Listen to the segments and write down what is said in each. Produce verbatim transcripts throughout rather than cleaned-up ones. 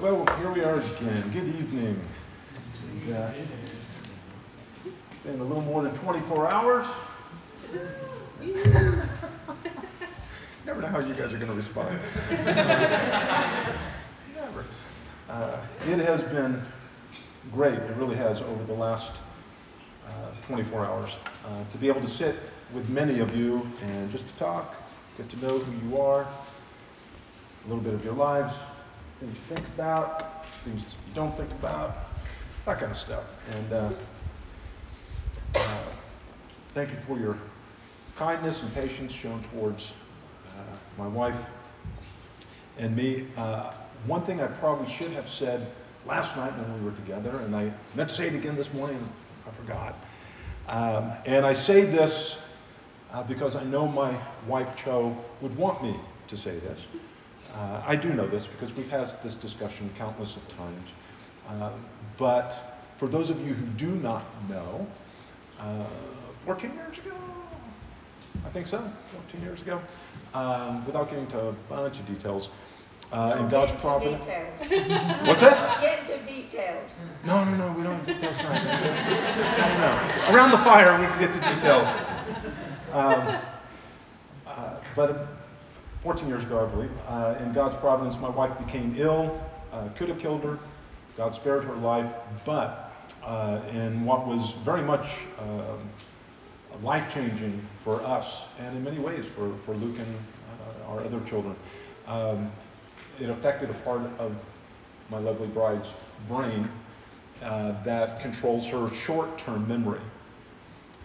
Well, here we are again. Good evening. And, uh, it's been a little more than twenty-four hours. Never know how you guys are going to respond. Never. Uh, it has been great. It really has over the last uh, twenty-four hours. Uh, to be able to sit with many of you and just to talk, get to know who you are, a little bit of your lives, things you think about, things you don't think about, that kind of stuff. And uh, uh, thank you for your kindness and patience shown towards uh, my wife and me. Uh, one thing I probably should have said last night when we were together, and I meant to say it again this morning, I forgot. Um, and I say this uh, because I know my wife, Cho, would want me to say this. Uh, I do know this because we've had this discussion countless of times. Uh, but for those of you who do not know, uh, fourteen years ago, I think so, fourteen years ago, um, without getting to a bunch of details, uh, in Dodge Province. What's that? Get into details. No, no, no, we don't have details tonight. I don't know. Around the fire, we can get to details. Um, uh, but fourteen years ago, I believe, uh, in God's providence, my wife became ill, uh, could have killed her. God spared her life, but uh, in what was very much uh, life-changing for us, and in many ways for, for Luke and uh, our other children, um, it affected a part of my lovely bride's brain uh, that controls her short-term memory.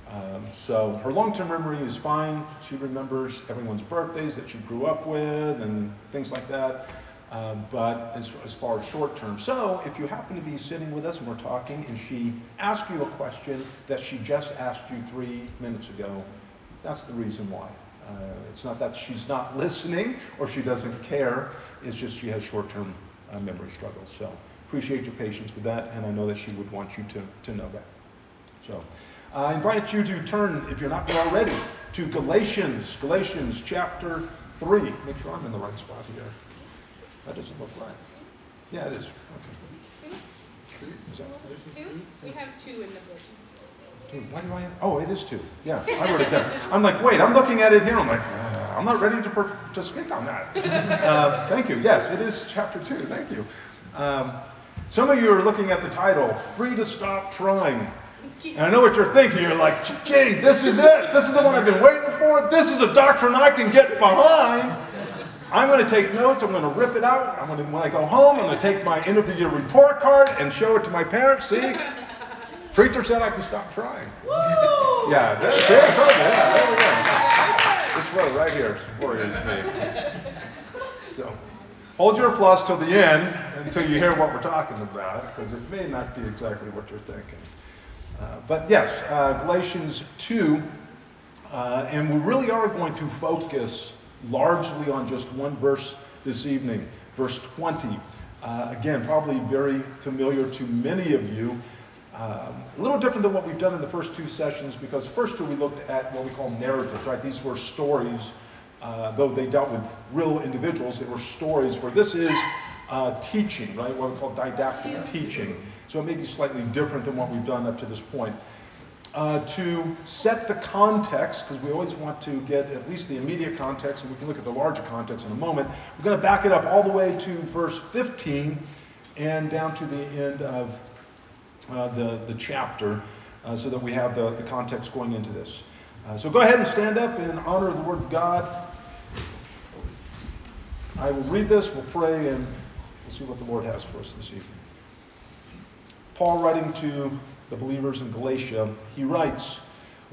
Um, so her long-term memory is fine. She remembers everyone's birthdays that she grew up with and things like that. Uh, but as, as far as short-term, so if you happen to be sitting with us and we're talking, and she asks you a question that she just asked you three minutes ago, that's the reason why. Uh, it's not that she's not listening or she doesn't care. It's just she has short-term uh, memory struggles. So appreciate your patience with that, and I know that she would want you to to know that. So. I invite you to turn, if you're not there already, to Galatians, Galatians chapter three. Make sure I'm in the right spot here. That doesn't look right. Yeah, it is. Okay. Two? Is that right? Two? We have two in the book. Two. Why do I have? Oh, it is two. Yeah, I wrote it down. I'm like, wait, I'm looking at it here. I'm like, uh, I'm not ready to, per- to speak on that. Uh, thank you. Yes, it is chapter two. Thank you. Um, some of you are looking at the title, Free to Stop Trying. And I know what you're thinking. You're like, gee, this is it. This is the one I've been waiting for. This is a doctrine I can get behind. I'm going to take notes. I'm going to rip it out. I'm going to, when I go home, I'm going to take my end of the year report card and show it to my parents. See, preacher said I can stop trying. Woo! Yeah, that's it. Yeah, there we go. This road right here worries me. So hold your applause till the end until you hear what we're talking about, because it may not be exactly what you're thinking. Uh, but yes, uh, Galatians two, uh, and we really are going to focus largely on just one verse this evening, verse twenty. Uh, again, probably very familiar to many of you. Uh, a little different than what we've done in the first two sessions, because the first two we looked at what we call narratives, right? These were stories, uh, though they dealt with real individuals, they were stories where this is uh, teaching, right? What we call didactic teaching. So it may be slightly different than what we've done up to this point. Uh, to set the context, because we always want to get at least the immediate context, and we can look at the larger context in a moment, we're going to back it up all the way to verse fifteen and down to the end of uh, the, the chapter uh, so that we have the, the context going into this. Uh, so go ahead and stand up in honor of the Word of God. I will read this, we'll pray, and we'll see what the Lord has for us this evening. Paul, writing to the believers in Galatia, he writes,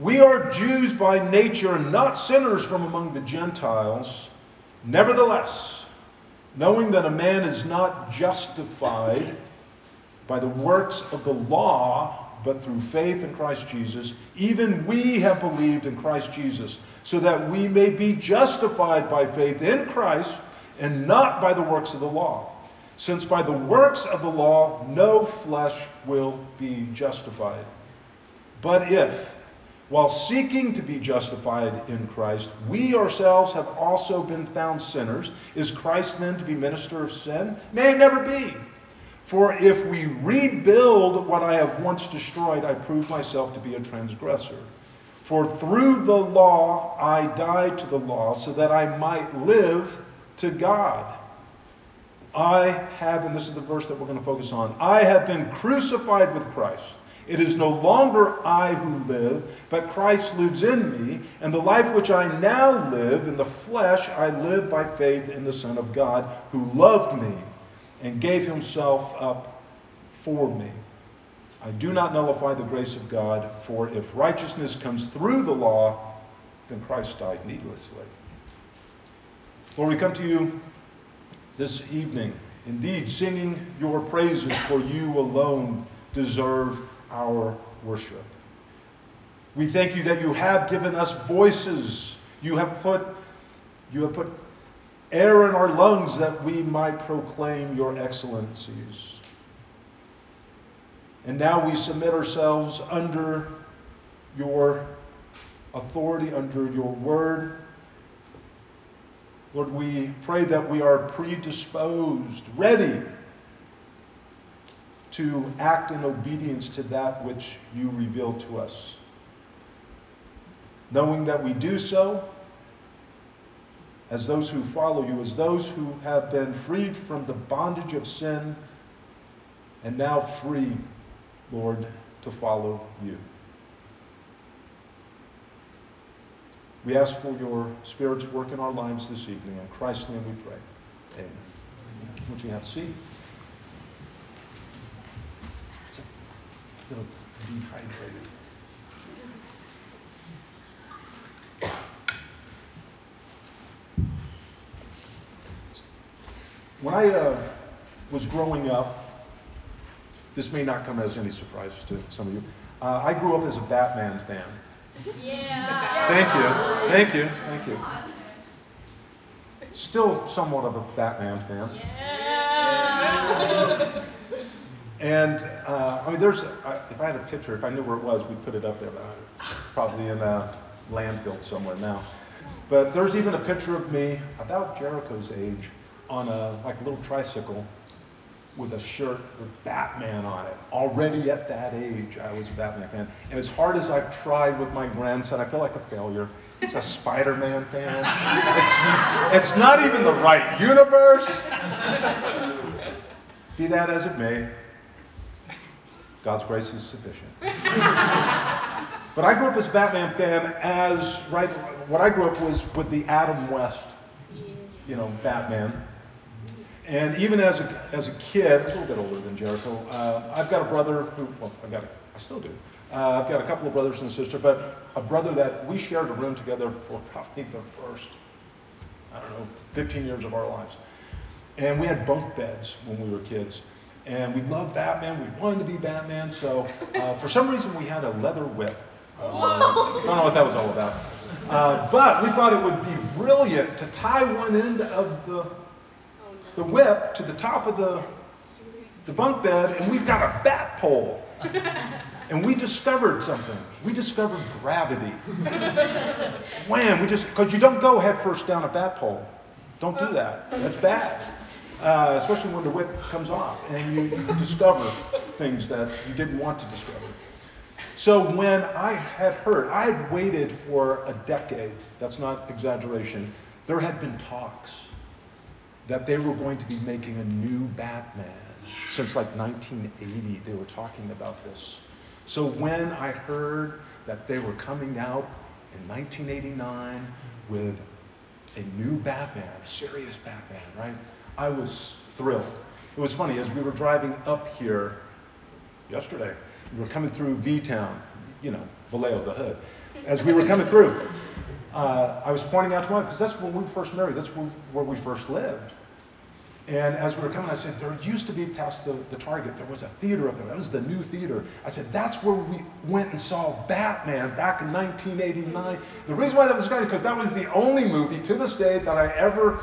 "We are Jews by nature, not sinners from among the Gentiles. Nevertheless, knowing that a man is not justified by the works of the law, but through faith in Christ Jesus, even we have believed in Christ Jesus, so that we may be justified by faith in Christ and not by the works of the law. Since by the works of the law, no flesh will be justified. But if, while seeking to be justified in Christ, we ourselves have also been found sinners, is Christ then to be minister of sin? May it never be. For if we rebuild what I have once destroyed, I prove myself to be a transgressor. For through the law I died to the law, so that I might live to God. I have, and this is the verse that we're going to focus on, I have been crucified with Christ. It is no longer I who live, but Christ lives in me, and the life which I now live in the flesh, I live by faith in the Son of God, who loved me and gave himself up for me. I do not nullify the grace of God, for if righteousness comes through the law, then Christ died needlessly. Lord, we come to you this evening, indeed singing your praises, for you alone deserve our worship. We thank you that you have given us voices. You have put, you have put air in our lungs that we might proclaim your excellencies. And now we submit ourselves under your authority, under your word. Lord, we pray that we are predisposed, ready to act in obedience to that which you reveal to us. Knowing that we do so as those who follow you, as those who have been freed from the bondage of sin and now free, Lord, to follow you. We ask for your Spirit's work in our lives this evening. In Christ's name we pray. Amen. Would you have a seat? A little dehydrated. When I uh, was growing up, this may not come as any surprise to some of you, uh, I grew up as a Batman fan. Yeah. Thank you. Thank you. Thank you. Still somewhat of a Batman fan. Yeah. And uh, I mean, there's, uh, if I had a picture, if I knew where it was, we'd put it up there, but probably in a landfill somewhere now. But there's even a picture of me about Jericho's age on a like a little tricycle with a shirt with Batman on it. Already at that age, I was a Batman fan. And as hard as I've tried with my grandson, I feel like a failure. He's a Spider-Man fan. It's, it's not even the right universe. Be that as it may, God's grace is sufficient. But I grew up as a Batman fan as, right, what I grew up was with the Adam West, you know, Batman. And even as a, as a kid, a little bit older than Jericho, uh, I've got a brother who, well, I've got a, I still do. Uh, I've got a couple of brothers and a sister, but a brother that we shared a room together for probably the first, I don't know, fifteen years of our lives. And we had bunk beds when we were kids. And we loved Batman. We wanted to be Batman. So uh, for some reason, we had a leather whip. Uh, I don't know what that was all about. Uh, but we thought it would be brilliant to tie one end of the the whip to the top of the the bunk bed, and we've got a bat pole. And we discovered something. We discovered gravity. Wham! We just, because you don't go headfirst down a bat pole. Don't do that. That's bad. Uh, especially when the whip comes off and you, you discover things that you didn't want to discover. So when I had heard, I had waited for a decade, that's not exaggeration, there had been talks that they were going to be making a new Batman. Since like nineteen eighty, they were talking about this. So when I heard that they were coming out in nineteen eighty-nine with a new Batman, a serious Batman, right? I was thrilled. It was funny, as we were driving up here yesterday, we were coming through V-Town, you know, Vallejo, the hood. As we were coming through, uh, I was pointing out to my wife, because that's when we first married, that's where, where we first lived. And as we were coming, I said, there used to be past the, the Target, there was a theater up there, that was the new theater. I said, that's where we went and saw Batman back in nineteen eighty-nine. The reason why that was funny is because that was the only movie to this day that I ever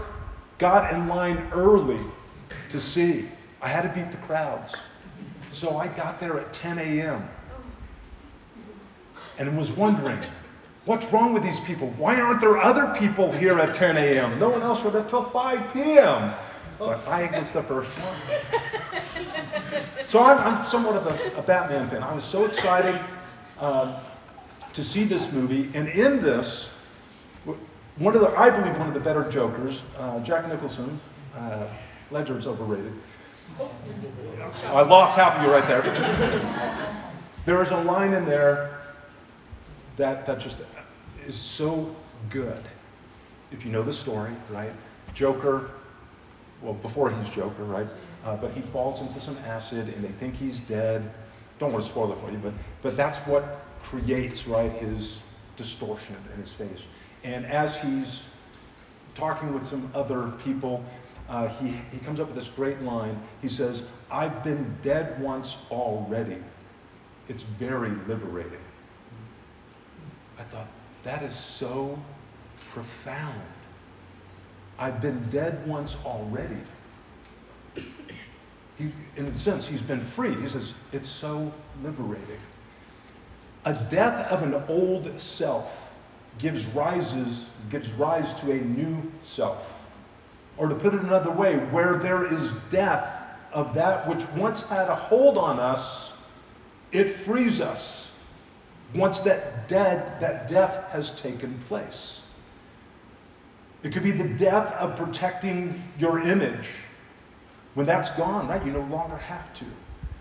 got in line early to see. I had to beat the crowds. So I got there at ten a.m. and was wondering, what's wrong with these people? Why aren't there other people here at ten a.m.? No one else showed up till five p.m. but I was the first one. So I'm, I'm somewhat of a, a Batman fan. I was so excited um, to see this movie. And in this, one of the, I believe one of the better Jokers, uh, Jack Nicholson, uh, Ledger's overrated. I lost half of you right there. There is a line in there that that just is so good. If you know the story, right? Joker, well, before he's Joker, right? Uh, but he falls into some acid and they think he's dead. Don't want to spoil it for you, but but that's what creates, right, his distortion in his face. And as he's talking with some other people, Uh, he, he comes up with this great line. He says, I've been dead once already. It's very liberating. I thought, that is so profound. I've been dead once already. He, in a sense, he's been freed. He says, it's so liberating. A death of an old self gives rises, gives rise to a new self. Or to put it another way, where there is death of that which once had a hold on us, it frees us once that dead, that death has taken place. It could be the death of protecting your image. When that's gone, right, you no longer have to.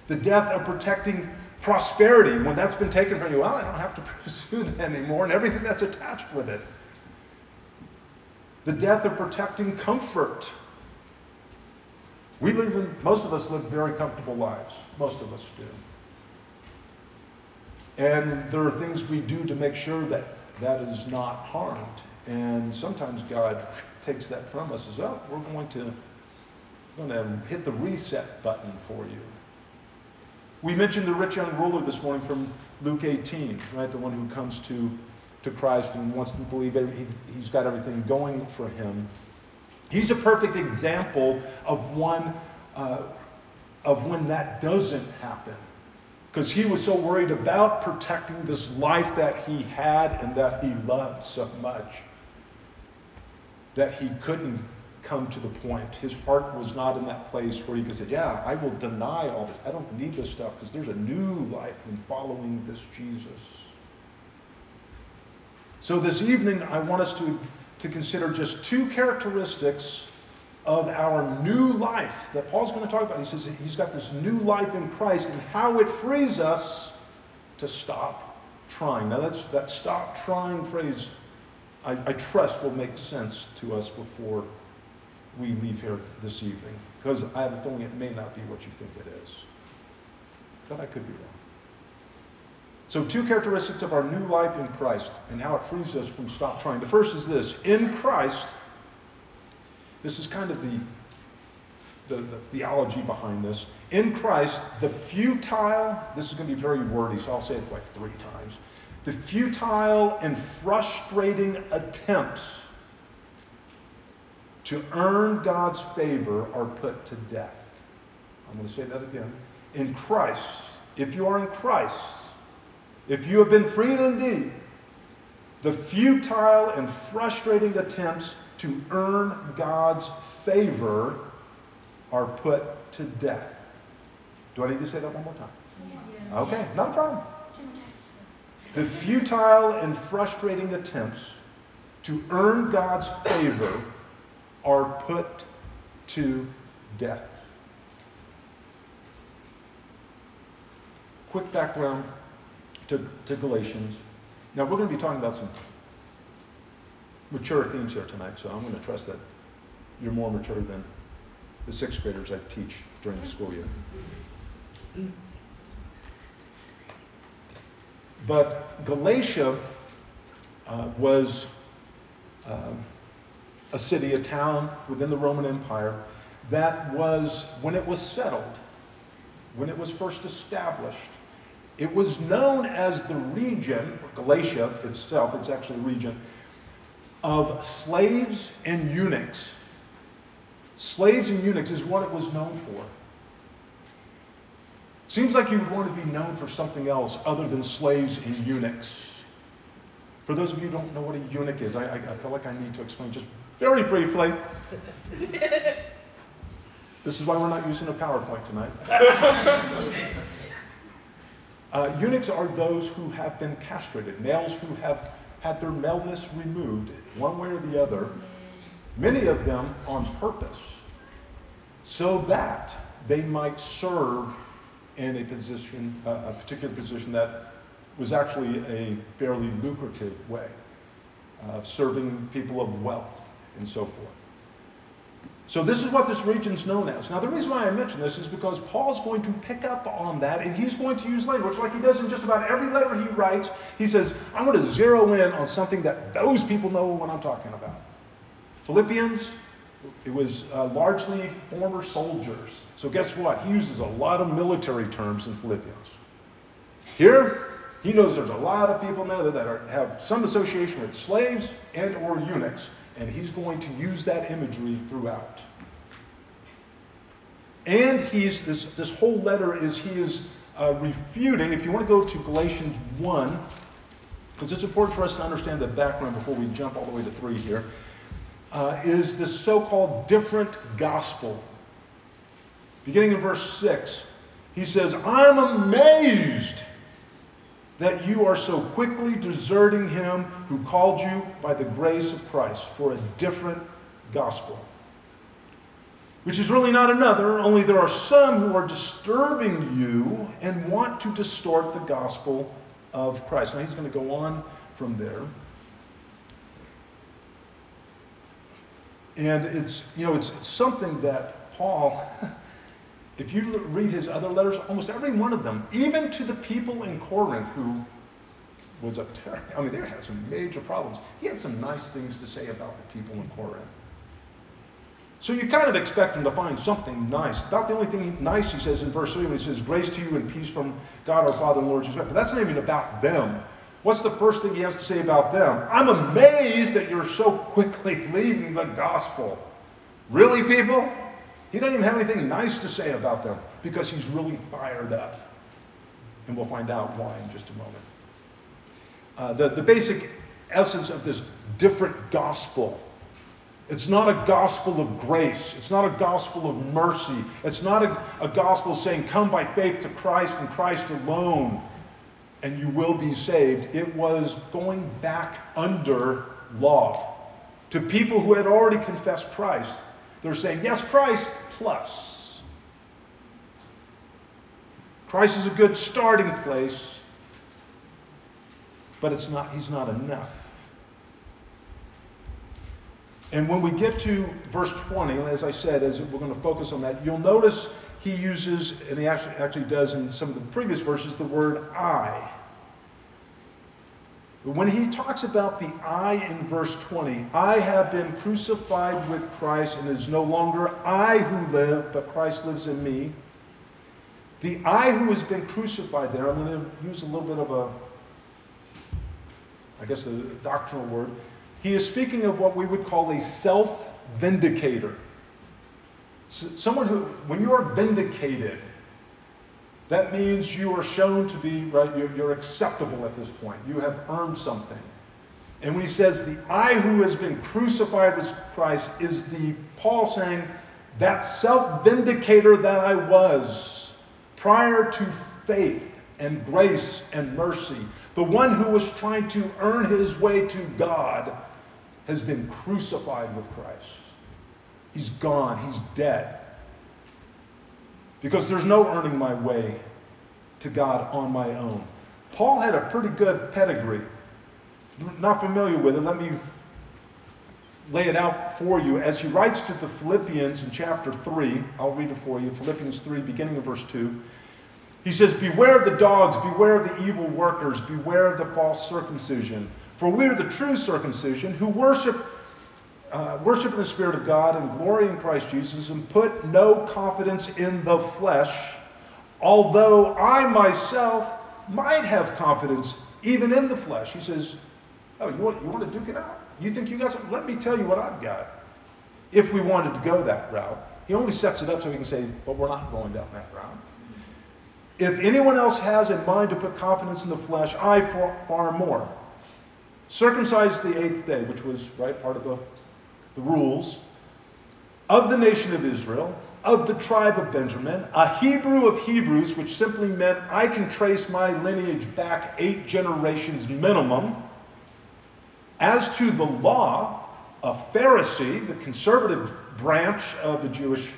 The death of protecting prosperity. When that's been taken from you, well, I don't have to pursue that anymore and everything that's attached with it. The death of protecting comfort. We live in, most of us live very comfortable lives. Most of us do. And there are things we do to make sure that that is not harmed. And sometimes God takes that from us as, oh, we're going to, we're going to hit the reset button for you. We mentioned the rich young ruler this morning from Luke eighteen, right? The one who comes to to Christ and wants to believe he, he's got everything going for him. He's a perfect example of one uh, of when that doesn't happen, because he was so worried about protecting this life that he had and that he loved so much that he couldn't come to the point. His heart was not in that place where he could say, yeah, I will deny all this. I don't need this stuff because there's a new life in following this Jesus. So this evening, I want us to, to consider just two characteristics of our new life that Paul's going to talk about. He says he's got this new life in Christ and how it frees us to stop trying. Now, that's, that stop trying phrase, I, I trust, will make sense to us before we leave here this evening, because I have a feeling it may not be what you think it is. But I could be wrong. So two characteristics of our new life in Christ and how it frees us from stop trying. The first is this. In Christ, this is kind of the, the, the theology behind this. In Christ, the futile, this is going to be very wordy, so I'll say it like three times. The futile and frustrating attempts to earn God's favor are put to death. I'm going to say that again. In Christ, if you are in Christ, if you have been freed indeed, the futile and frustrating attempts to earn God's favor are put to death. Do I need to say that one more time? Yes. Okay, not a problem. The futile and frustrating attempts to earn God's favor are put to death. Quick background. To, to Galatians. Now, we're going to be talking about some mature themes here tonight, so I'm going to trust that you're more mature than the sixth graders I teach during the school year. But Galatia uh, was uh, a city, a town within the Roman Empire that was, when it was settled, when it was first established, it was known as the region, Galatia itself, it's actually a region, of slaves and eunuchs. Slaves and eunuchs is what it was known for. Seems like you would want to be known for something else other than slaves and eunuchs. For those of you who don't know what a eunuch is, I, I feel like I need to explain just very briefly. This is why we're not using a PowerPoint tonight. Uh, eunuchs are those who have been castrated, males who have had their maleness removed one way or the other, many of them on purpose, so that they might serve in a position, uh, a particular position that was actually a fairly lucrative way of uh, serving people of wealth and so forth. So this is what this region's known as. Now, the reason why I mention this is because Paul's going to pick up on that, and he's going to use language like he does in just about every letter he writes. He says, I'm going to zero in on something that those people know what I'm talking about. Philippians, it was uh, largely former soldiers. So guess what? He uses a lot of military terms in Philippians. Here, he knows there's a lot of people now that are, have some association with slaves and or eunuchs. And he's going to use that imagery throughout. And he's this, this whole letter is he is uh, refuting. If you want to go to Galatians one, because it's important for us to understand the background before we jump all the way to three here, uh, is this so-called different gospel. Beginning in verse six, he says, I'm amazed that you are so quickly deserting him who called you by the grace of Christ for a different gospel, which is really not another, only there are some who are disturbing you and want to distort the gospel of Christ. Now he's going to go on from there. And it's, you know, it's, it's something that Paul... If you read his other letters, almost every one of them, even to the people in Corinth who was a terrible, I mean, they had some major problems. He had some nice things to say about the people in Corinth. So you kind of expect him to find something nice. About the only thing nice he says in verse three when he says, grace to you and peace from God our Father and Lord Jesus Christ. But that's not even about them. What's the first thing he has to say about them? I'm amazed that you're so quickly leaving the gospel. Really, people? He doesn't even have anything nice to say about them because he's really fired up. And we'll find out why in just a moment. Uh, the, the basic essence of this different gospel, it's not a gospel of grace. It's not a gospel of mercy. It's not a, a gospel saying, come by faith to Christ and Christ alone, and you will be saved. It was going back under law to people who had already confessed Christ. They're saying, yes, Christ plus. Christ is a good starting place, but it's not, he's not enough. And when we get to verse twenty, and as I said, as we're going to focus on that, you'll notice he uses, and he actually, actually does in some of the previous verses, the word I. When he talks about the I in verse twenty, I have been crucified with Christ, and it is no longer I who live, but Christ lives in me. The I who has been crucified there, I'm going to use a little bit of a, I guess a doctrinal word. He is speaking of what we would call a self-vindicator. Someone who, when you are vindicated, that means you are shown to be, right, you're, you're acceptable at this point. You have earned something. And when he says, the I who has been crucified with Christ is the, Paul saying, that self-vindicator that I was prior to faith and grace and mercy, the one who was trying to earn his way to God has been crucified with Christ. He's gone. He's dead. Because there's no earning my way to God on my own. Paul had a pretty good pedigree. Not familiar with it, let me lay it out for you. As he writes to the Philippians in chapter three, I'll read it for you, Philippians three, beginning of verse two. He says, beware of the dogs, beware of the evil workers, beware of the false circumcision. For we are the true circumcision who worship Uh, worship in the Spirit of God and glory in Christ Jesus and put no confidence in the flesh, although I myself might have confidence even in the flesh. He says, oh, you want, you want to duke it out? You think you guys, let me tell you what I've got. If we wanted to go that route, he only sets it up so he can say, but we're not going down that route. If anyone else has in mind to put confidence in the flesh, I far, far more. Circumcised the eighth day, which was right part of the The rules, of the nation of Israel, of the tribe of Benjamin, a Hebrew of Hebrews, which simply meant I can trace my lineage back eight generations minimum. As to the law, a Pharisee, the conservative branch of the Jewish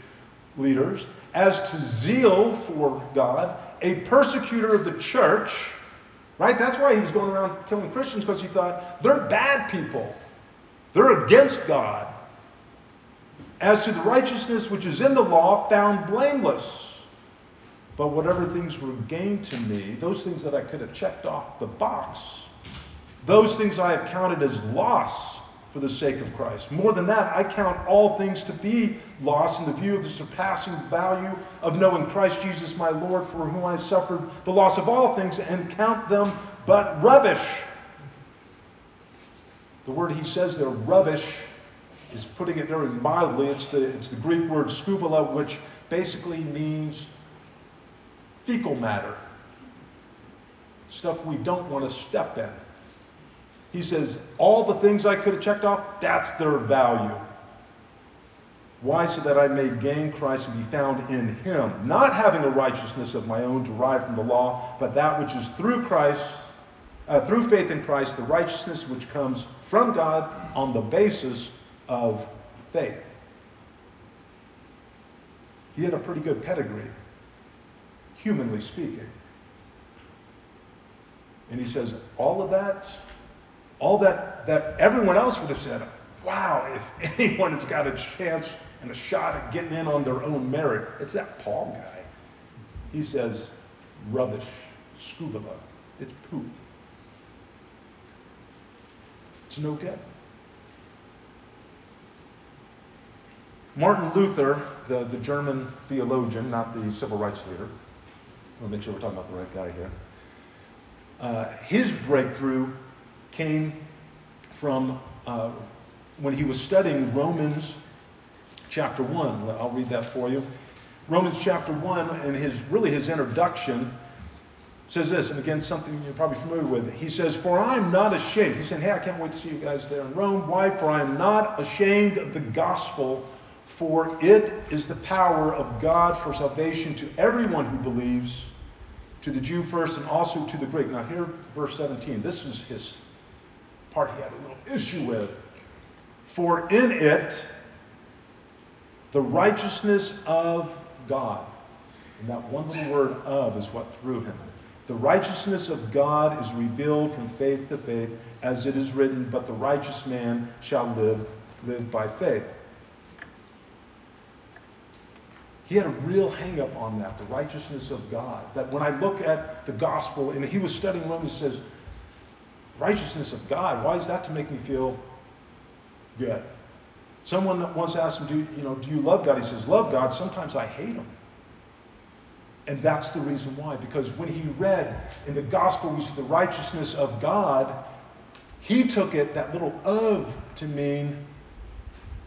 leaders. As to zeal for God, a persecutor of the church, right? That's why he was going around killing Christians, because he thought they're bad people. They're against God. As to the righteousness which is in the law, found blameless. But whatever things were gained to me, those things that I could have checked off the box, those things I have counted as loss for the sake of Christ. More than that, I count all things to be loss in the view of the surpassing value of knowing Christ Jesus my Lord, for whom I suffered the loss of all things and count them but rubbish. The word he says there, rubbish, is putting it very mildly. It's the, it's the Greek word skubala, which basically means fecal matter, stuff we don't want to step in. He says, all the things I could have checked off, that's their value. Why? So that I may gain Christ and be found in him, not having a righteousness of my own derived from the law, but that which is through Christ, uh, through faith in Christ, the righteousness which comes from God on the basis of faith. He had a pretty good pedigree, humanly speaking. And he says, all of that... All that, that everyone else would have said, wow, if anyone has got a chance and a shot at getting in on their own merit, it's that Paul guy. He says, rubbish, scubala, it's poop. It's no good. Martin Luther, the, the German theologian, not the civil rights leader. I'll make sure we're talking about the right guy here. Uh, his breakthrough came from uh, when he was studying Romans chapter one. I'll read that for you. Romans chapter one, and his really his introduction says this, and again, something you're probably familiar with. He says, for I am not ashamed. He said, hey, I can't wait to see you guys there in Rome. Why? For I am not ashamed of the gospel, for it is the power of God for salvation to everyone who believes, to the Jew first and also to the Greek. Now here, verse seventeen, this is his part he had a little issue with. For in it, the righteousness of God. And that one little word of is what threw him. The righteousness of God is revealed from faith to faith, as it is written, but the righteous man shall live, live by faith. He had a real hang-up on that, the righteousness of God. That when I look at the gospel, and he was studying Romans, he says, righteousness of God, why is that to make me feel good? Someone once asked him, do you know, do you love God? He says, love God, sometimes I hate him. And that's the reason why. Because when he read in the gospel, we see the righteousness of God, he took it, that little of, to mean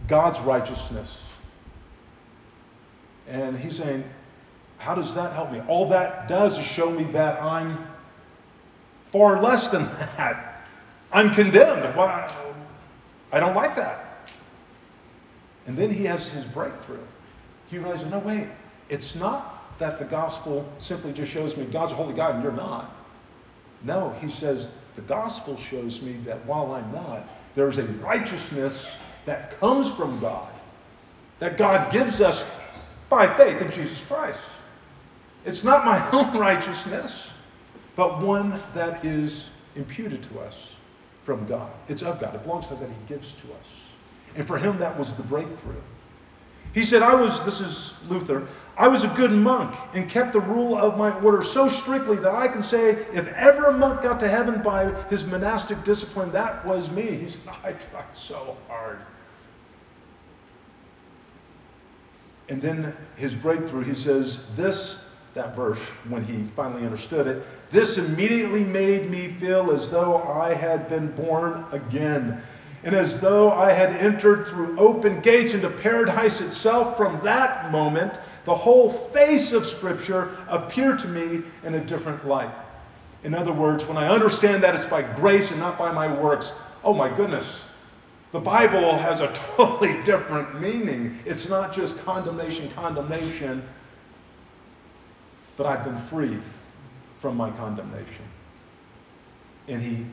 God's righteousness. And he's saying, how does that help me? All that does is show me that I'm far less than that. I'm condemned. Why? I don't like that. And then he has his breakthrough. He realizes, no, wait. It's not that the gospel simply just shows me God's a holy God and you're not. No, he says, the gospel shows me that while I'm not, there's a righteousness that comes from God, that God gives us by faith in Jesus Christ. It's not my own righteousness, but one that is imputed to us from God. It's of God. It belongs to God that he gives to us. And for him, that was the breakthrough. He said, I was, this is Luther, I was a good monk and kept the rule of my order so strictly that I can say if ever a monk got to heaven by his monastic discipline, that was me. He said, I tried so hard. And then his breakthrough, he says, this, that verse, when he finally understood it, this immediately made me feel as though I had been born again, and as though I had entered through open gates into paradise itself. From that moment, the whole face of Scripture appeared to me in a different light. In other words, when I understand that it's by grace and not by my works, oh my goodness, The Bible has a totally different meaning. It's not just condemnation, condemnation, but I've been freed from my condemnation. And he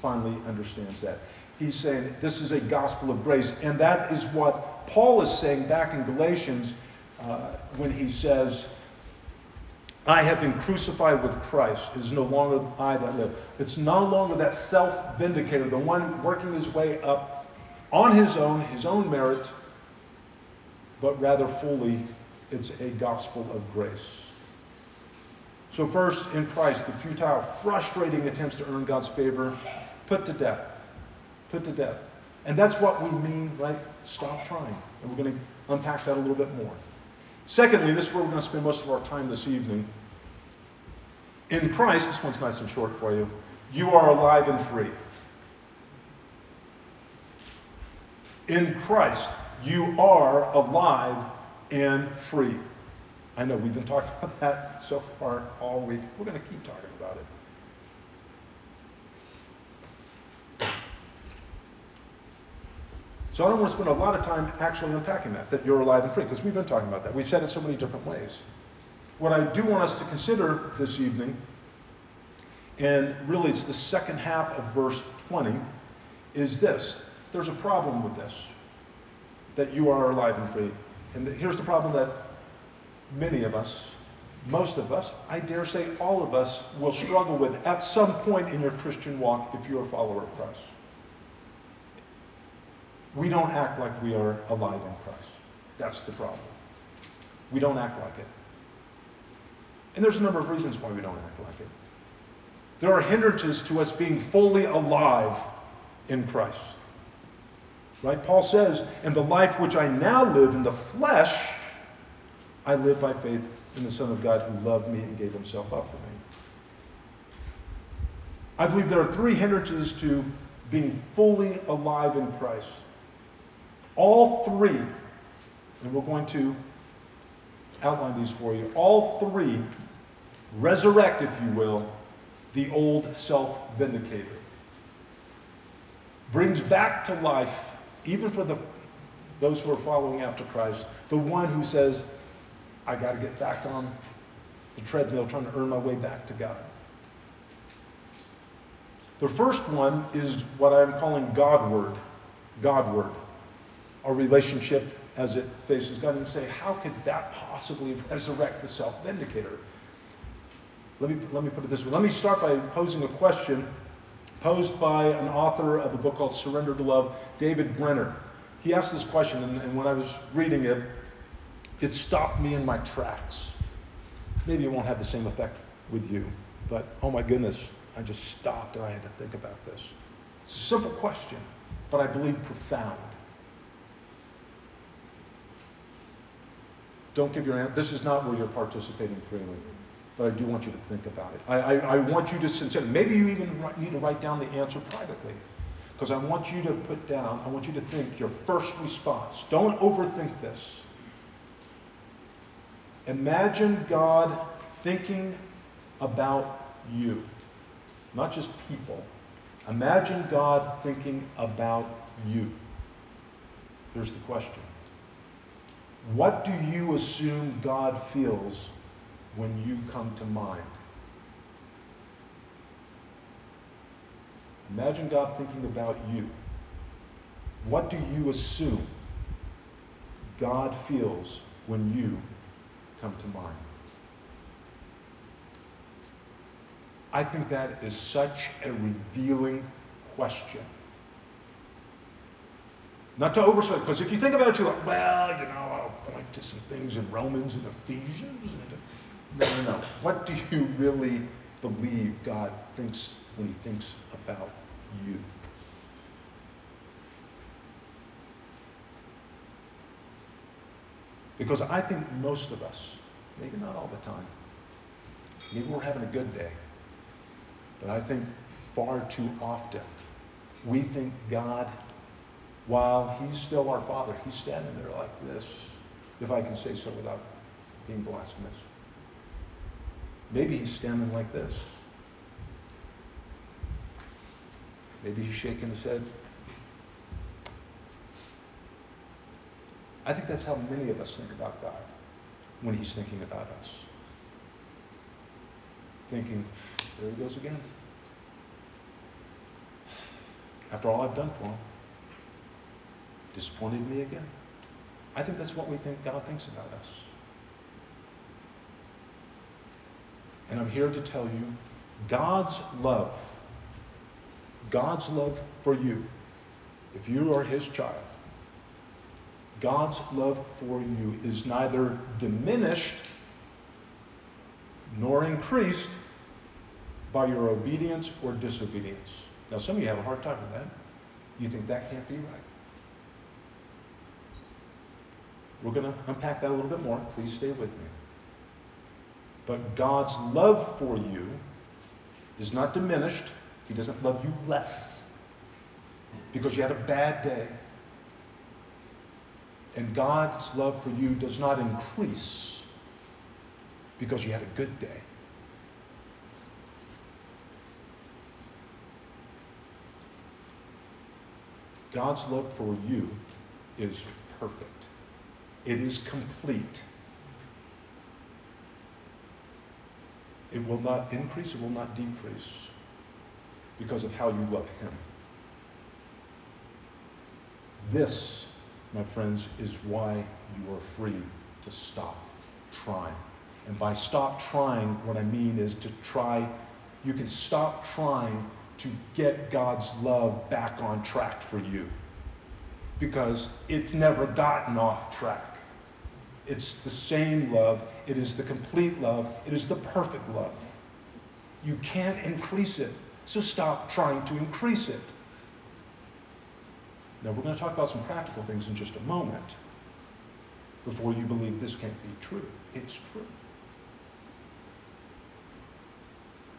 finally understands that. He's saying this is a gospel of grace. And that is what Paul is saying back in Galatians uh, when he says, I have been crucified with Christ. It is no longer I that live. It's no longer that self-vindicator, the one working his way up on his own, his own merit, but rather fully, it's a gospel of grace. So first, in Christ, the futile, frustrating attempts to earn God's favor, put to death. Put to death. And that's what we mean, right? Stop trying. And we're going to unpack that a little bit more. Secondly, this is where we're going to spend most of our time this evening. In Christ, this one's nice and short for you, you are alive and free. In Christ, you are alive and free. I know we've been talking about that so far all week. We're going to keep talking about it. So I don't want to spend a lot of time actually unpacking that, that you're alive and free, because we've been talking about that. We've said it so many different ways. What I do want us to consider this evening, and really it's the second half of verse twenty, is this. There's a problem with this, that you are alive and free. And here's the problem that many of us, most of us, I dare say all of us, will struggle with at some point in your Christian walk if you're a follower of Christ. We don't act like we are alive in Christ. That's the problem. We don't act like it. And there's a number of reasons why we don't act like it. There are hindrances to us being fully alive in Christ. Right? Paul says, "And the life which I now live in the flesh, I live by faith in the Son of God who loved me and gave himself up for me." I believe there are three hindrances to being fully alive in Christ. All three, and we're going to outline these for you, all three resurrect, if you will, the old self-vindicator. Brings back to life, even for the those who are following after Christ, the one who says, I got to get back on the treadmill trying to earn my way back to God. The first one is what I'm calling Godward, Godward, our relationship as it faces God. And say, how could that possibly resurrect the self-vindicator? Let me, let me put it this way. Let me start by posing a question posed by an author of a book called Surrender to Love, David Brenner. He asked this question, and, and when I was reading it, it stopped me in my tracks. Maybe it won't have the same effect with you, but oh my goodness. I just stopped and I had to think about this. It's a simple question, but I believe profound. Don't give your answer. This is not where you're participating freely, but I do want you to think about it. I, I, I want you to consider. Maybe you even need to write down the answer privately, because I want you to put down, I want you to think your first response. Don't overthink this. Imagine God thinking about you. Not just people. Imagine God thinking about you. Here's the question. What do you assume God feels when you come to mind? Imagine God thinking about you. What do you assume God feels when you come to mind? I think that is such a revealing question. Not to overstate, because if you think about it too, like, well, you know, I'll point to some things in Romans and Ephesians. And no, no, no. What do you really believe God thinks when he thinks about you? Because I think most of us, maybe not all the time, maybe we're having a good day. But I think far too often we think God, while he's still our Father, he's standing there like this, if I can say so without being blasphemous. Maybe he's standing like this. Maybe he's shaking his head. I think that's how many of us think about God when he's thinking about us. Thinking, there he goes again. After all I've done for him, disappointed me again. I think that's what we think God thinks about us. And I'm here to tell you, God's love, God's love for you, if you are his child, God's love for you is neither diminished nor increased by your obedience or disobedience. Now, some of you have a hard time with that. You think that can't be right. We're going to unpack that a little bit more. Please stay with me. But God's love for you is not diminished. He doesn't love you less because you had a bad day. And God's love for you does not increase because you had a good day. God's love for you is perfect. It is complete. It will not increase, it will not decrease because of how you love him. This, my friends, is why you are free to stop trying. And by stop trying, what I mean is to try, you can stop trying to get God's love back on track for you, because it's never gotten off track. It's the same love. It is the complete love. It is the perfect love. You can't increase it, so stop trying to increase it. Now, we're going to talk about some practical things in just a moment before you believe this can't be true. It's true.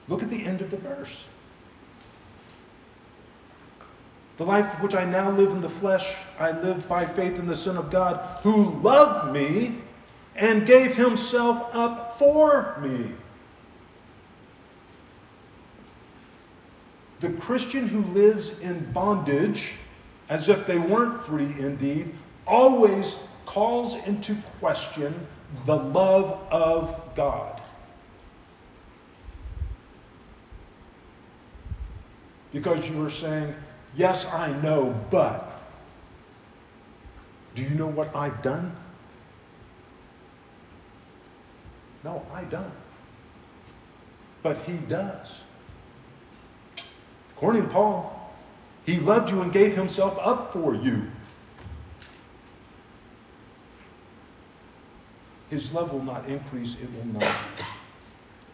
Look at the end of the verse. The life which I now live in the flesh, I live by faith in the Son of God, who loved me and gave himself up for me. The Christian who lives in bondage, as if they weren't free indeed, always calls into question the love of God. Because you are saying, yes, I know, but do you know what I've done? No, I don't. But he does. According to Paul, he loved you and gave himself up for you. His love will not increase. It will not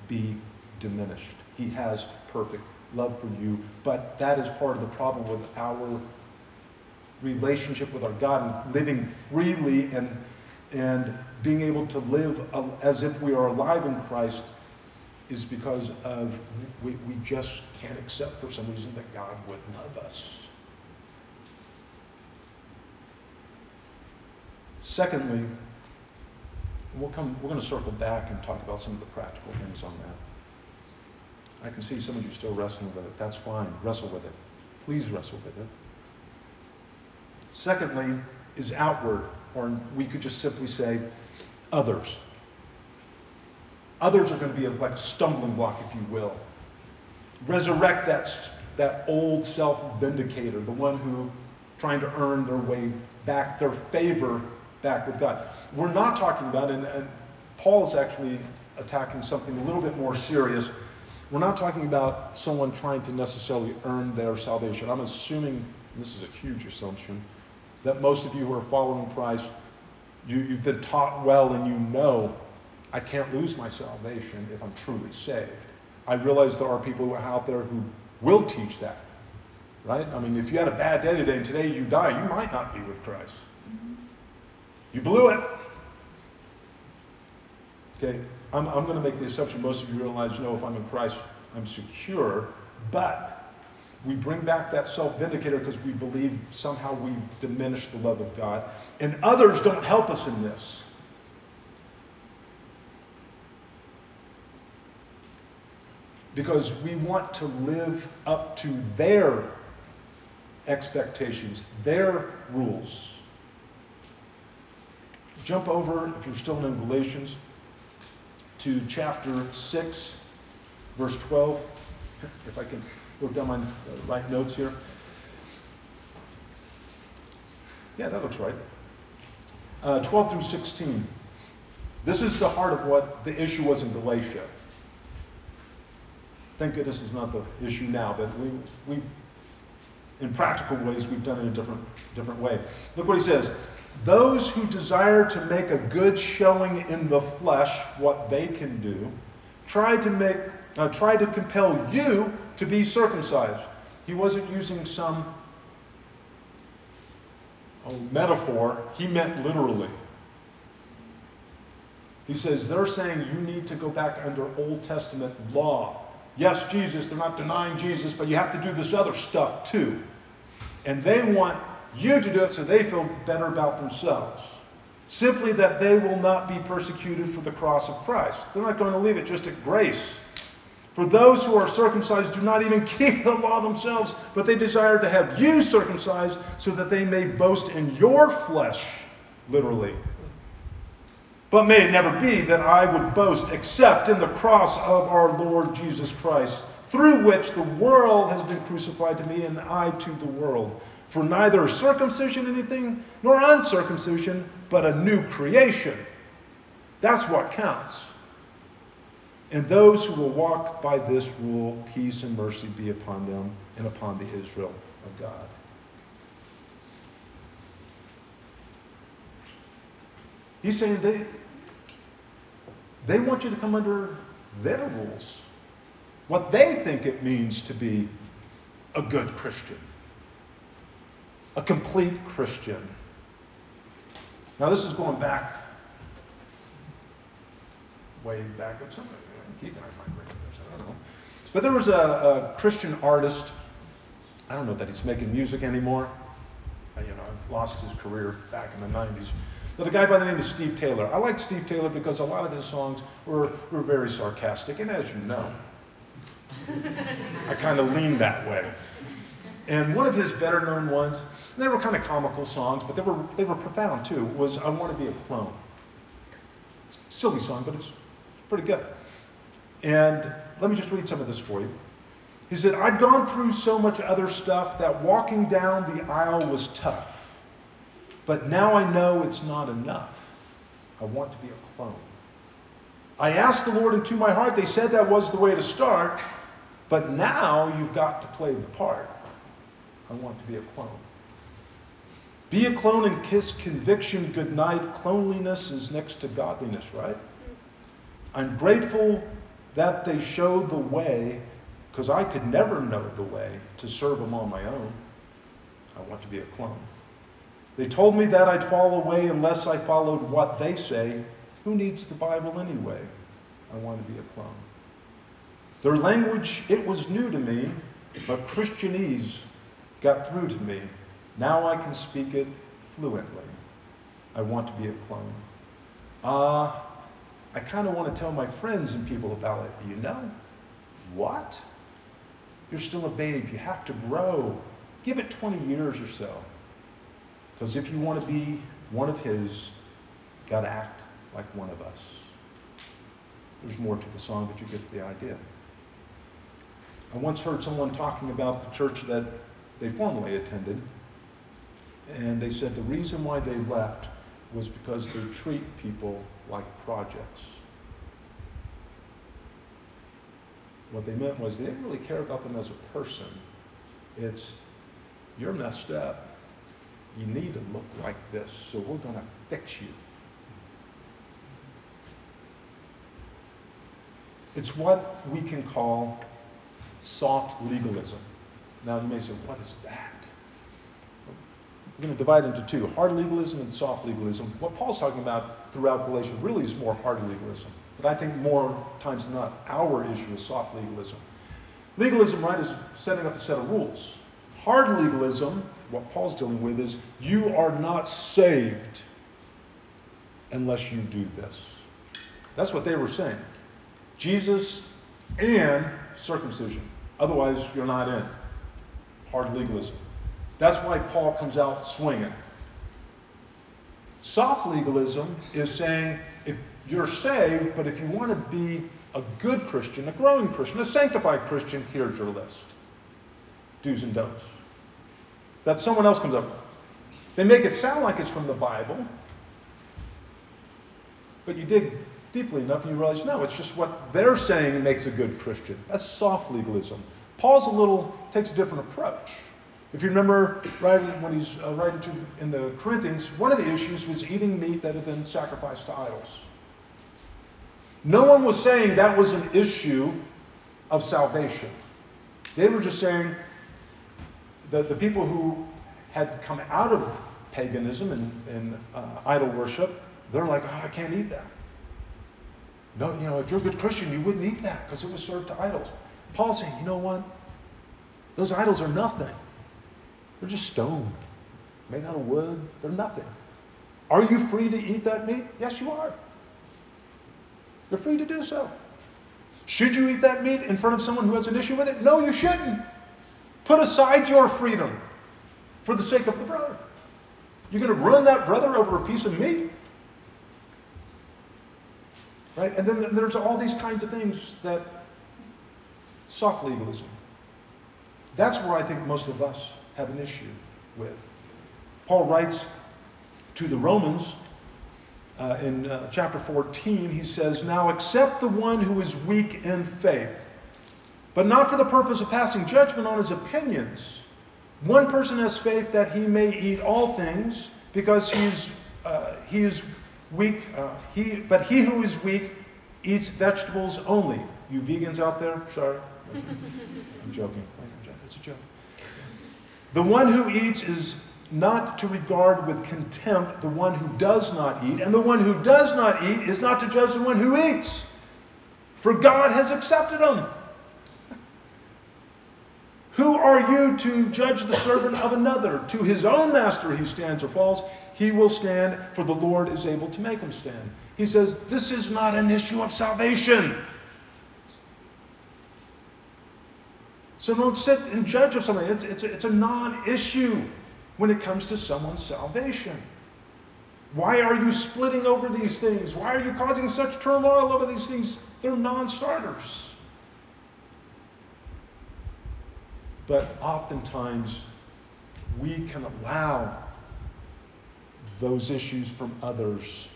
be diminished. He has perfect love for you, but that is part of the problem with our relationship with our God and living freely and and being able to live as if we are alive in Christ is because of we, we just can't accept for some reason that God would love us. Secondly, we'll come we're going to circle back and talk about some of the practical things on that. I can see some of you still wrestling with it. That's fine. Wrestle with it. Please wrestle with it. Secondly is outward, or we could just simply say others. Others are going to be like a stumbling block, if you will. Resurrect that, that old self-vindicator, the one who trying to earn their way back, their favor back with God. We're not talking about, and, and Paul's actually attacking something a little bit more serious. We're not talking about someone trying to necessarily earn their salvation. I'm assuming, and this is a huge assumption, that most of you who are following Christ, you, you've been taught well and you know, I can't lose my salvation if I'm truly saved. I realize there are people who are out there who will teach that, right? I mean, if you had a bad day today and today you die, you might not be with Christ. You blew it. Okay, I'm, I'm going to make the assumption most of you realize, no, if I'm in Christ, I'm secure. But we bring back that self-vindicator because we believe somehow we've diminished the love of God. And others don't help us in this. Because we want to live up to their expectations, their rules. jump over, if you're still in Galatians, to chapter six, verse twelve. If I can look down my right notes here. Yeah, that looks right. Uh, twelve through sixteen. This is the heart of what the issue was in Galatia. Thank goodness it's not the issue now, but we, we've, in practical ways, we've done it a different, different way. Look what he says. Those who desire to make a good showing in the flesh, what they can do, try to make, uh, try to compel you to be circumcised. He wasn't using some oh, metaphor. He meant literally. He says they're saying you need to go back under Old Testament law. Yes, Jesus, they're not denying Jesus, but you have to do this other stuff too. And they want you to do it so they feel better about themselves. Simply that they will not be persecuted for the cross of Christ. They're not going to leave it just at grace. For those who are circumcised do not even keep the law themselves, but they desire to have you circumcised so that they may boast in your flesh, literally. But may it never be that I would boast except in the cross of our Lord Jesus Christ, through which the world has been crucified to me and I to the world. For neither circumcision anything nor uncircumcision, but a new creation. That's what counts. And those who will walk by this rule, peace and mercy be upon them and upon the Israel of God. He's saying they, they want you to come under their rules, what they think it means to be a good Christian, a complete Christian. Now this is going back, way back. At some, Keith and I might bring this, I don't know. But there was a, a Christian artist. I don't know that he's making music anymore. I, you know, lost his career back in the nineties. But a guy by the name of Steve Taylor. I like Steve Taylor because a lot of his songs were, were very sarcastic. And as you know, I kind of lean that way. And one of his better known ones, and they were kind of comical songs, but they were they were profound too, was I Want to Be a Clone. It's a silly song, but it's pretty good. And let me just read some of this for you. He said, I'd gone through so much other stuff that walking down the aisle was tough. But now I know it's not enough. I want to be a clone. I asked the Lord into my heart. They said that was the way to start. But now you've got to play the part. I want to be a clone. Be a clone and kiss conviction goodnight. Cloneliness is next to godliness, right? I'm grateful that they showed the way because I could never know the way to serve them on my own. I want to be a clone. They told me that I'd fall away unless I followed what they say. Who needs the Bible anyway? I want to be a clone. Their language, it was new to me, but Christianese got through to me. Now I can speak it fluently. I want to be a clone. Ah, uh, I kind of want to tell my friends and people about it. You know? What? You're still a babe. You have to grow. Give it twenty years or so. Because if you want to be one of his, you've got to act like one of us. There's more to the song, but you get the idea. I once heard someone talking about the church that they formerly attended, and they said the reason why they left was because they treat people like projects. What they meant was they didn't really care about them as a person. It's, you're messed up. You need to look like this, so we're going to fix you. It's what we can call soft legalism. Now, you may say, what is that? We're going to divide into two, hard legalism and soft legalism. What Paul's talking about throughout Galatians really is more hard legalism. But I think more times than not, our issue is soft legalism. Legalism, right, is setting up a set of rules. Hard legalism, what Paul's dealing with, is you are not saved unless you do this. That's what they were saying. Jesus and circumcision. Otherwise, you're not in. Hard legalism. That's why Paul comes out swinging. Soft legalism is saying if you're saved, but if you want to be a good Christian, a growing Christian, a sanctified Christian, here's your list. Do's and don'ts. That someone else comes up with. They make it sound like it's from the Bible, but you dig deeply enough and you realize, no, it's just what they're saying makes a good Christian. That's soft legalism. Paul's a little, takes a different approach. If you remember, right when he's uh, writing to in the Corinthians, one of the issues was eating meat that had been sacrificed to idols. No one was saying that was an issue of salvation. They were just saying that the people who had come out of paganism and, and uh, idol worship, they're like, oh, I can't eat that. No, you know, if you're a good Christian, you wouldn't eat that because it was served to idols. Paul's saying, you know what? Those idols are nothing. They're just stone, made out of wood. They're nothing. Are you free to eat that meat? Yes, you are. You're free to do so. Should you eat that meat in front of someone who has an issue with it? No, you shouldn't. Put aside your freedom for the sake of the brother. You're going to run that brother over a piece of meat? Right? And then there's all these kinds of things that soft legalism. That's where I think most of us have an issue with. Paul writes to the Romans uh, in uh, chapter fourteen, he says, now accept the one who is weak in faith, but not for the purpose of passing judgment on his opinions. One person has faith that he may eat all things because he is, uh, he is weak, uh, he, but he who is weak eats vegetables only. You vegans out there, sorry. I'm joking. It's a joke. The one who eats is not to regard with contempt the one who does not eat, and the one who does not eat is not to judge the one who eats, for God has accepted him. Who are you to judge the servant of another? To his own master he stands or falls. He will stand, for the Lord is able to make him stand. He says, this is not an issue of salvation. So don't sit and judge of something. It's, it's, it's a non-issue when it comes to someone's salvation. Why are you splitting over these things? Why are you causing such turmoil over these things? They're non-starters. But oftentimes, we can allow those issues from others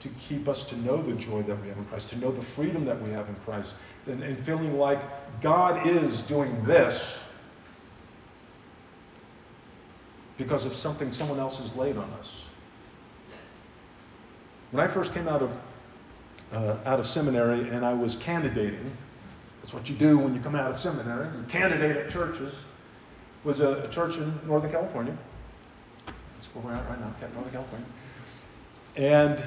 to keep us to know the joy that we have in Christ, to know the freedom that we have in Christ, and, and feeling like God is doing this because of something someone else has laid on us. When I first came out of uh, out of seminary and I was candidating, that's what you do when you come out of seminary, you candidate at churches, was a, a church in Northern California. That's where we're at right now, Northern California. And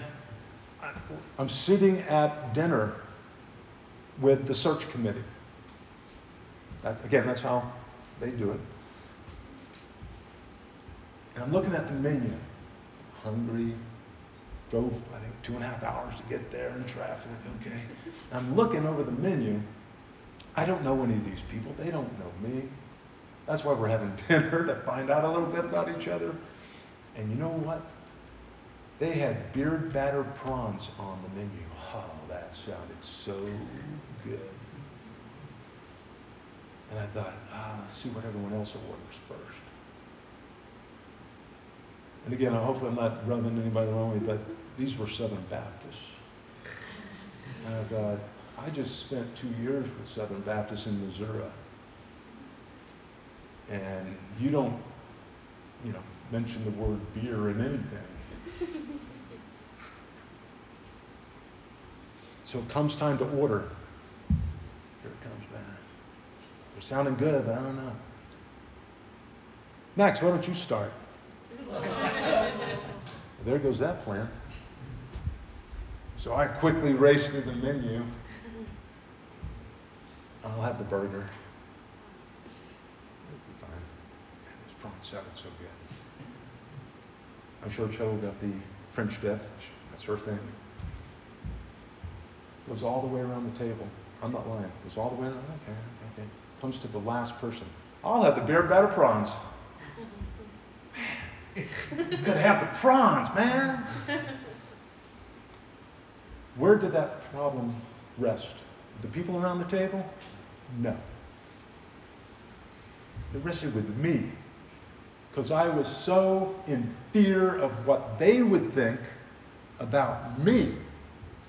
I'm sitting at dinner with the search committee. That, again, that's how they do it. And I'm looking at the menu. Hungry, drove, I think, two and a half hours to get there in traffic, okay? I'm looking over the menu. I don't know any of these people. They don't know me. That's why we're having dinner, to find out a little bit about each other. And you know what? They had beard batter prawns on the menu. Oh, that sounded so good. And I thought, ah, let's see what everyone else orders first. And again, hopefully I'm not rubbing anybody wrong with me, but these were Southern Baptists. And I thought, I just spent two years with Southern Baptists in Missouri. And you don't, you know, mention the word beer in anything. So it comes time to order. Here it comes, man. They're sounding good, but I don't know. Max, why don't you start? There goes that plan. So I quickly raced through the menu. I'll have the burger. Fine. Man, those prawns sounded so good. I'm sure Cho got the French dip. That's her thing. Goes all the way around the table. I'm not lying. Goes all the way around. Okay, okay, okay. Comes to the last person. I'll have the beer batter prawns. Man. You gotta have the prawns, man. Where did that problem rest? The people around the table? No. It rested with me, because I was so in fear of what they would think about me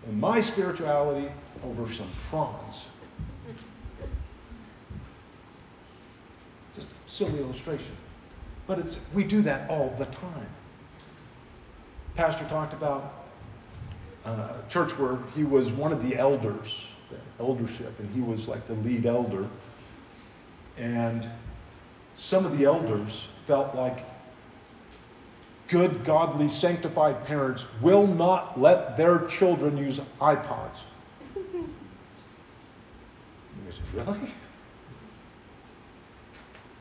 and my spirituality over some prawns. Just a silly illustration. But it's we do that all the time. Pastor talked about uh, a church where he was one of the elders, the eldership, and he was like the lead elder. And some of the elders felt like good, godly, sanctified parents will not let their children use iPods. You said, really?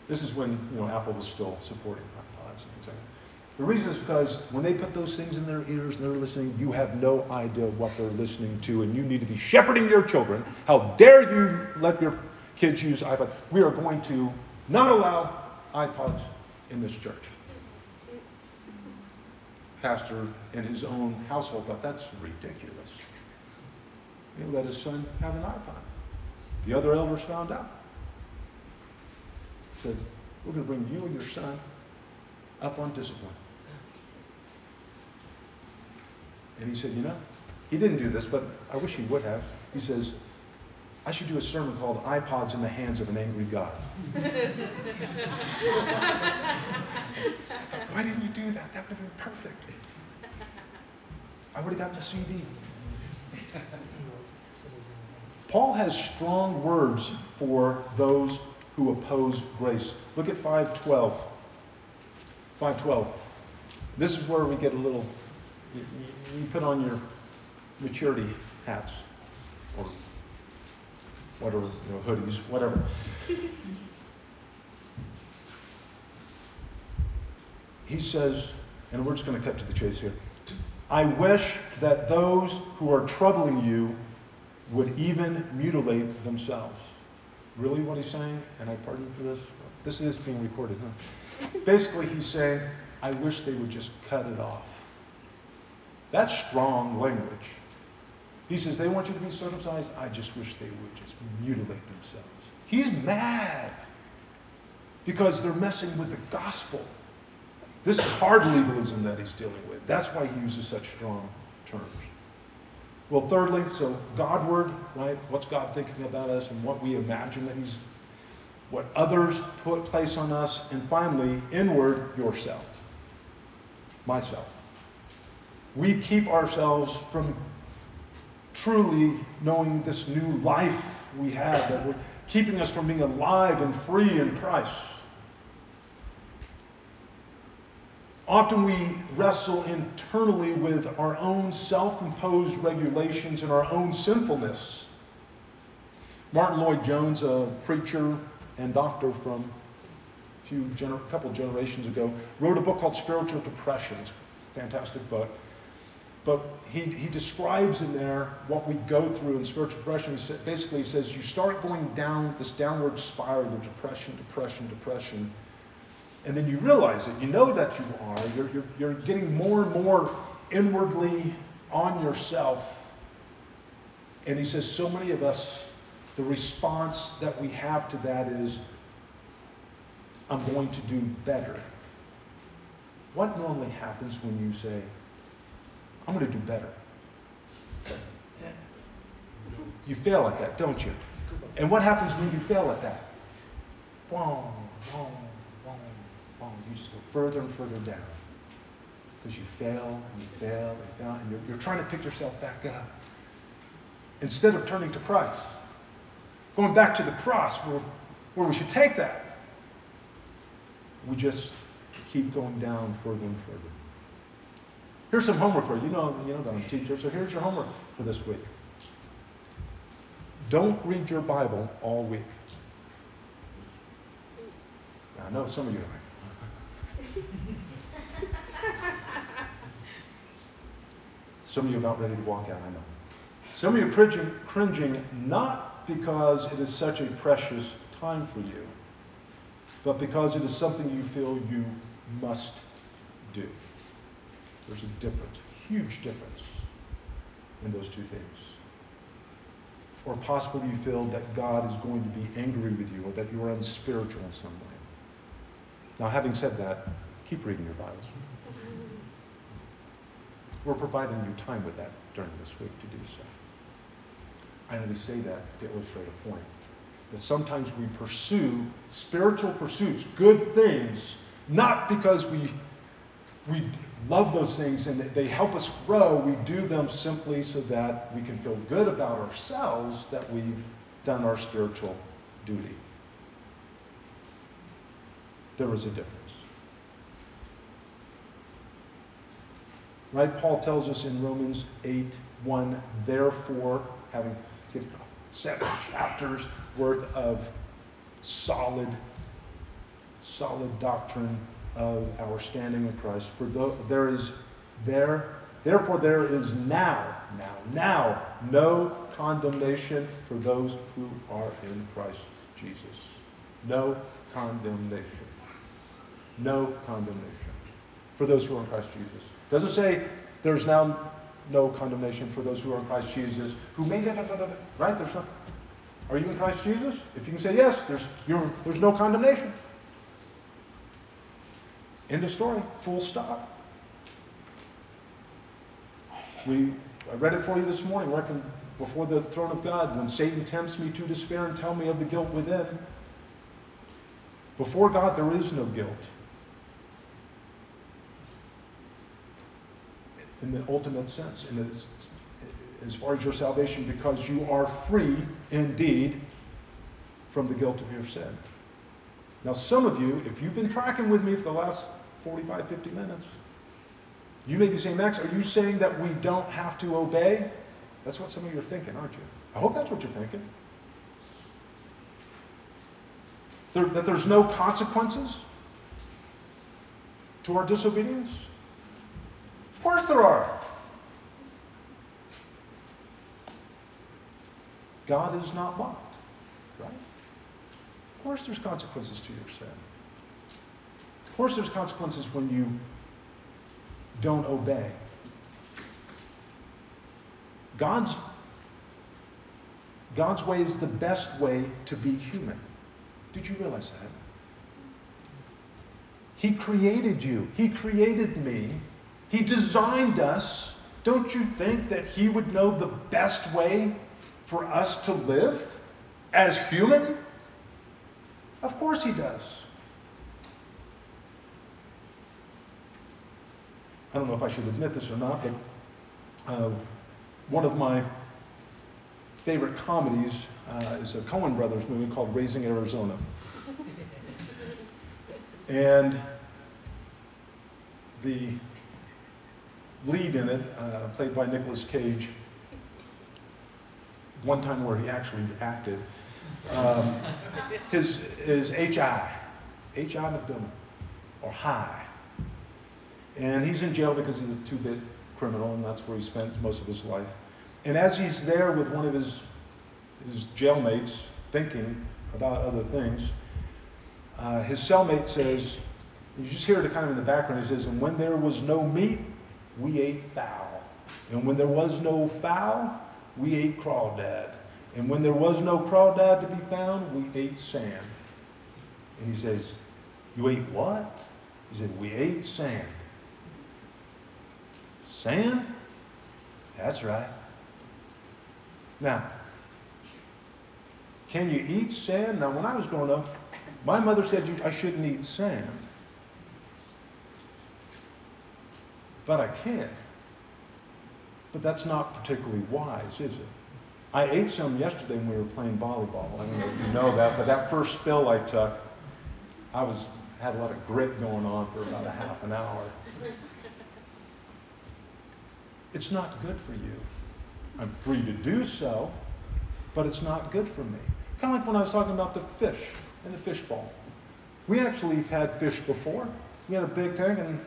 This is when, you know, Apple was still supporting iPods and things like that. The reason is because when they put those things in their ears and they're listening, you have no idea what they're listening to, and you need to be shepherding your children. How dare you let your kids use iPods? We are going to not allow iPods in this church. Pastor in his own household thought, that's ridiculous. He let his son have an iPod. The other elders found out. Said, we're going to bring you and your son up on discipline. And he said, you know, he didn't do this, but I wish he would have. He says, I should do a sermon called iPods in the Hands of an Angry God. Why didn't you do that? That would have been perfect. I would have gotten the C D. Paul has strong words for those who oppose grace. Look at five twelve. five twelve. This is where we get a little, you, you put on your maturity hats or whatever, you know, hoodies, whatever. He says, and we're just going to cut to the chase here, I wish that those who are troubling you would even mutilate themselves. Really what he's saying, and I pardon you for this, this is being recorded, huh? Basically he's saying, I wish they would just cut it off. That's strong language. He says, they want you to be circumcised. I just wish they would just mutilate themselves. He's mad because they're messing with the gospel. This is hard legalism that he's dealing with. That's why he uses such strong terms. Well, thirdly, so Godward, right? What's God thinking about us and what we imagine that he's, what others put place on us. And finally, inward, yourself, myself. We keep ourselves from truly knowing this new life we have, that we're keeping us from being alive and free in Christ. Often we wrestle internally with our own self-imposed regulations and our own sinfulness. Martin Lloyd-Jones, a preacher and doctor from a few gener- couple generations ago, wrote a book called Spiritual Depression. Fantastic book. But he, he describes in there what we go through in spiritual depression. He basically says you start going down this downward spiral of depression, depression, depression. And then you realize it. You know that you are. You're, you're, you're getting more and more inwardly on yourself. And he says so many of us, the response that we have to that is, I'm going to do better. What normally happens when you say, I'm going to do better? You fail at that, don't you? And what happens when you fail at that? Whoa, whoa. You just go further and further down because you fail and you fail and fail, and you're, you're trying to pick yourself back up instead of turning to Christ, going back to the cross where, where we should take that. We just keep going down further and further. Here's some homework for you. You know, you know that I'm a teacher, so here's your homework for this week. Don't read your Bible all week. Now, I know some of you are. Some of you are about ready to walk out, I know. Some of you are cringing, cringing not because it is such a precious time for you, but because it is something you feel you must do. There's a difference, a huge difference in those two things. Or possibly you feel that God is going to be angry with you or that you are unspiritual in some way. Now, having said that, keep reading your Bibles. We're providing you time with that during this week to do so. I only say that to illustrate a point. That sometimes we pursue spiritual pursuits, good things, not because we we love those things and they help us grow. We do them simply so that we can feel good about ourselves that we've done our spiritual duty. There is a difference. Right? Paul tells us in Romans eight one, therefore, having seven chapters worth of solid, solid doctrine of our standing with Christ. For though there is there, therefore there is now, now, now no condemnation for those who are in Christ Jesus. No condemnation. No condemnation for those who are in Christ Jesus. Doesn't say there's now no condemnation for those who are in Christ Jesus, who may, right? There's nothing. Are you in Christ Jesus? If you can say yes, there's you're, there's no condemnation. End of story. Full stop. We I read it for you this morning, right from before the throne of God, when Satan tempts me to despair and tell me of the guilt within. Before God, there is no guilt. In the ultimate sense, and as, as far as your salvation, because you are free indeed from the guilt of your sin. Now, some of you, if you've been tracking with me for the last forty-five, fifty minutes, you may be saying, Max, are you saying that we don't have to obey? That's what some of you are thinking, aren't you? I hope that's what you're thinking. There, that there's no consequences to our disobedience? Of course there are. God is not mocked, right? Of course there's consequences to your sin. Of course there's consequences when you don't obey. God's, God's way is the best way to be human. Did you realize that? He created you. He created me. He designed us. Don't you think that he would know the best way for us to live as human? Of course he does. I don't know if I should admit this or not, but uh, one of my favorite comedies uh, is a Coen Brothers movie called Raising Arizona. And the lead in it, uh, played by Nicolas Cage, one time where he actually acted, um, his, his H I, H I McDermott, or High. And he's in jail because he's a two-bit criminal, and that's where he spent most of his life. And as he's there with one of his, his jailmates, thinking about other things, uh, his cellmate says, you just hear it kind of in the background, he says, and when there was no meat, we ate fowl. And when there was no fowl, we ate crawdad. And when there was no crawdad to be found, we ate sand. And he says, you ate what? He said, we ate sand. Sand? That's right. Now, can you eat sand? Now, when I was growing up, my mother said I shouldn't eat sand. But I can. But that's not particularly wise, is it? I ate some yesterday when we were playing volleyball. I don't know if you know that, but that first spill I took, I was had a lot of grit going on for about a half an hour. It's not good for you. I'm free to do so, but it's not good for me. Kind of like when I was talking about the fish and the fish bowl. We actually have had fish before. We had a big tank and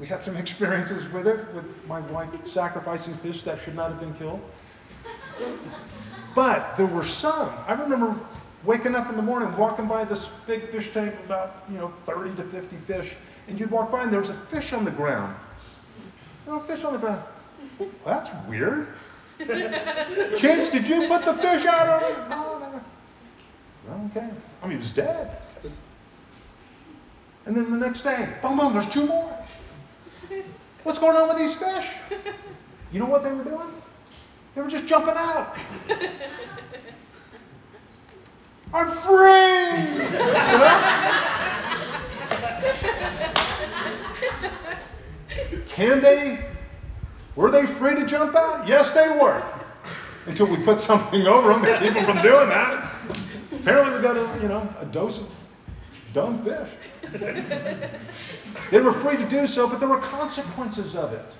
we had some experiences with it, with my wife sacrificing fish that should not have been killed. But there were some. I remember waking up in the morning, walking by this big fish tank, about you know thirty to fifty fish, and you'd walk by and there was a fish on the ground. Little fish on the ground. Well, that's weird. Kids, did you put the fish out on it? No, no, no. Okay. I mean, it was dead. And then the next day, boom, boom, there's two more. What's going on with these fish? You know what they were doing? They were just jumping out. I'm free! You know? Can they? Were they free to jump out? Yes, they were. Until we put something over them to keep them from doing that. Apparently we got a, you know, a dose of dumb fish. They were free to do so, but there were consequences of it.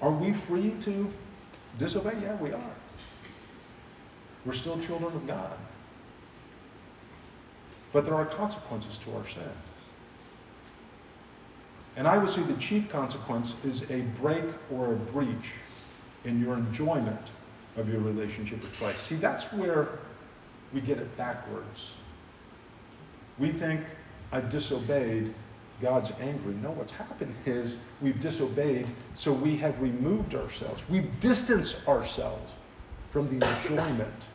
Are we free to disobey? Yeah, we are. We're still children of God. But there are consequences to our sin. And I would say the chief consequence is a break or a breach in your enjoyment of your relationship with Christ. See, that's where we get it backwards. We think, I've disobeyed, God's angry. No, what's happened is we've disobeyed, so we have removed ourselves. We've distanced ourselves from the enjoyment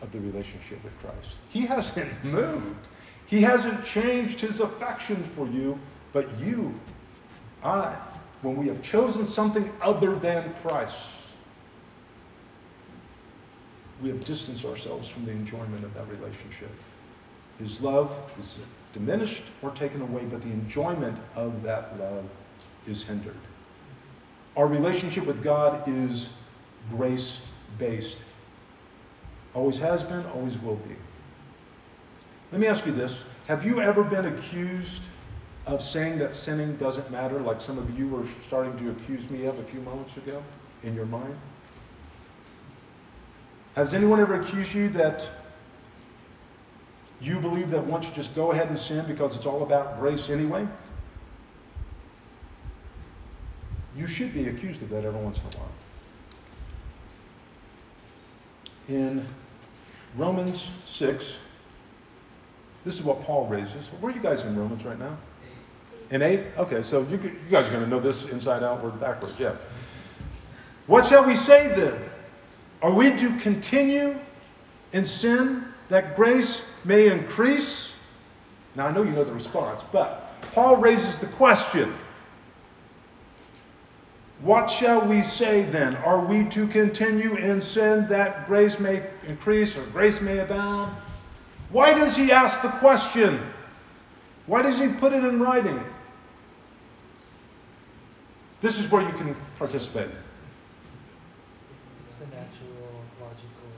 of the relationship with Christ. He hasn't moved. He hasn't changed his affections for you, but you, I, when we have chosen something other than Christ, we have distanced ourselves from the enjoyment of that relationship. His love is diminished or taken away, but the enjoyment of that love is hindered. Our relationship with God is grace-based. Always has been, always will be. Let me ask you this. Have you ever been accused of saying that sinning doesn't matter, like some of you were starting to accuse me of a few moments ago in your mind? Has anyone ever accused you that you believe that once you just go ahead and sin because it's all about grace anyway? You should be accused of that every once in a while. In Romans six, this is what Paul raises. Where are you guys in Romans right now? In eight? Okay, so you, you guys are going to know this inside out or backwards. Yeah. What shall we say then? Are we to continue in sin that grace may increase? Now, I know you know the response, but Paul raises the question. What shall we say then? Are we to continue in sin that grace may increase or grace may abound? Why does he ask the question? Why does he put it in writing? This is where you can participate. It's the natural, logical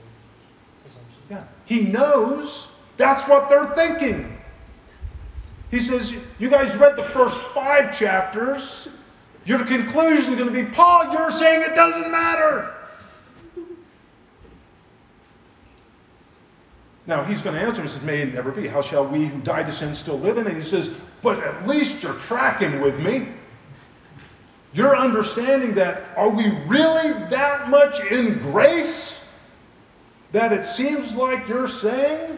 presumption. Yeah. He knows that's what they're thinking. He says, you guys read the first five chapters. Your conclusion is going to be, Paul, you're saying it doesn't matter. Now, he's going to answer and says, may it never be. How shall we who died to sin still live in it? And he says, but at least you're tracking with me. You're understanding that, are we really that much in grace that it seems like you're saying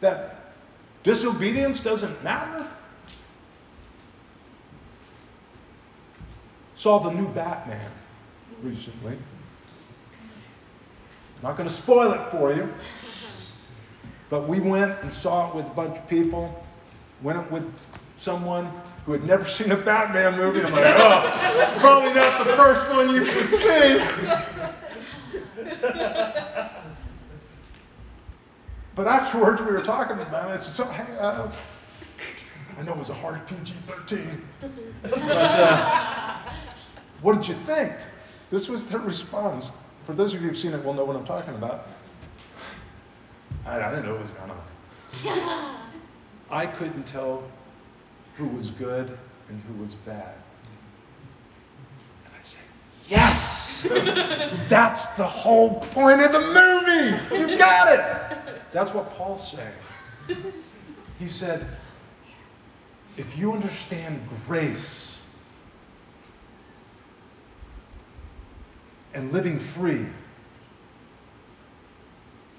that disobedience doesn't matter? Saw the new Batman recently. Not going to spoil it for you. But we went and saw it with a bunch of people. Went with someone who had never seen a Batman movie. I'm like, oh, that's probably not the first one you should see. But afterwards, we were talking about it. I said, so, hey, uh, I know it was a hard P G thirteen. But uh, what did you think? This was their response. For those of you who've seen it will know what I'm talking about. I didn't know what was going on. I couldn't tell who was good and who was bad. And I said, yes! That's the whole point of the movie! You got it! That's what Paul's saying. He said, if you understand grace and living free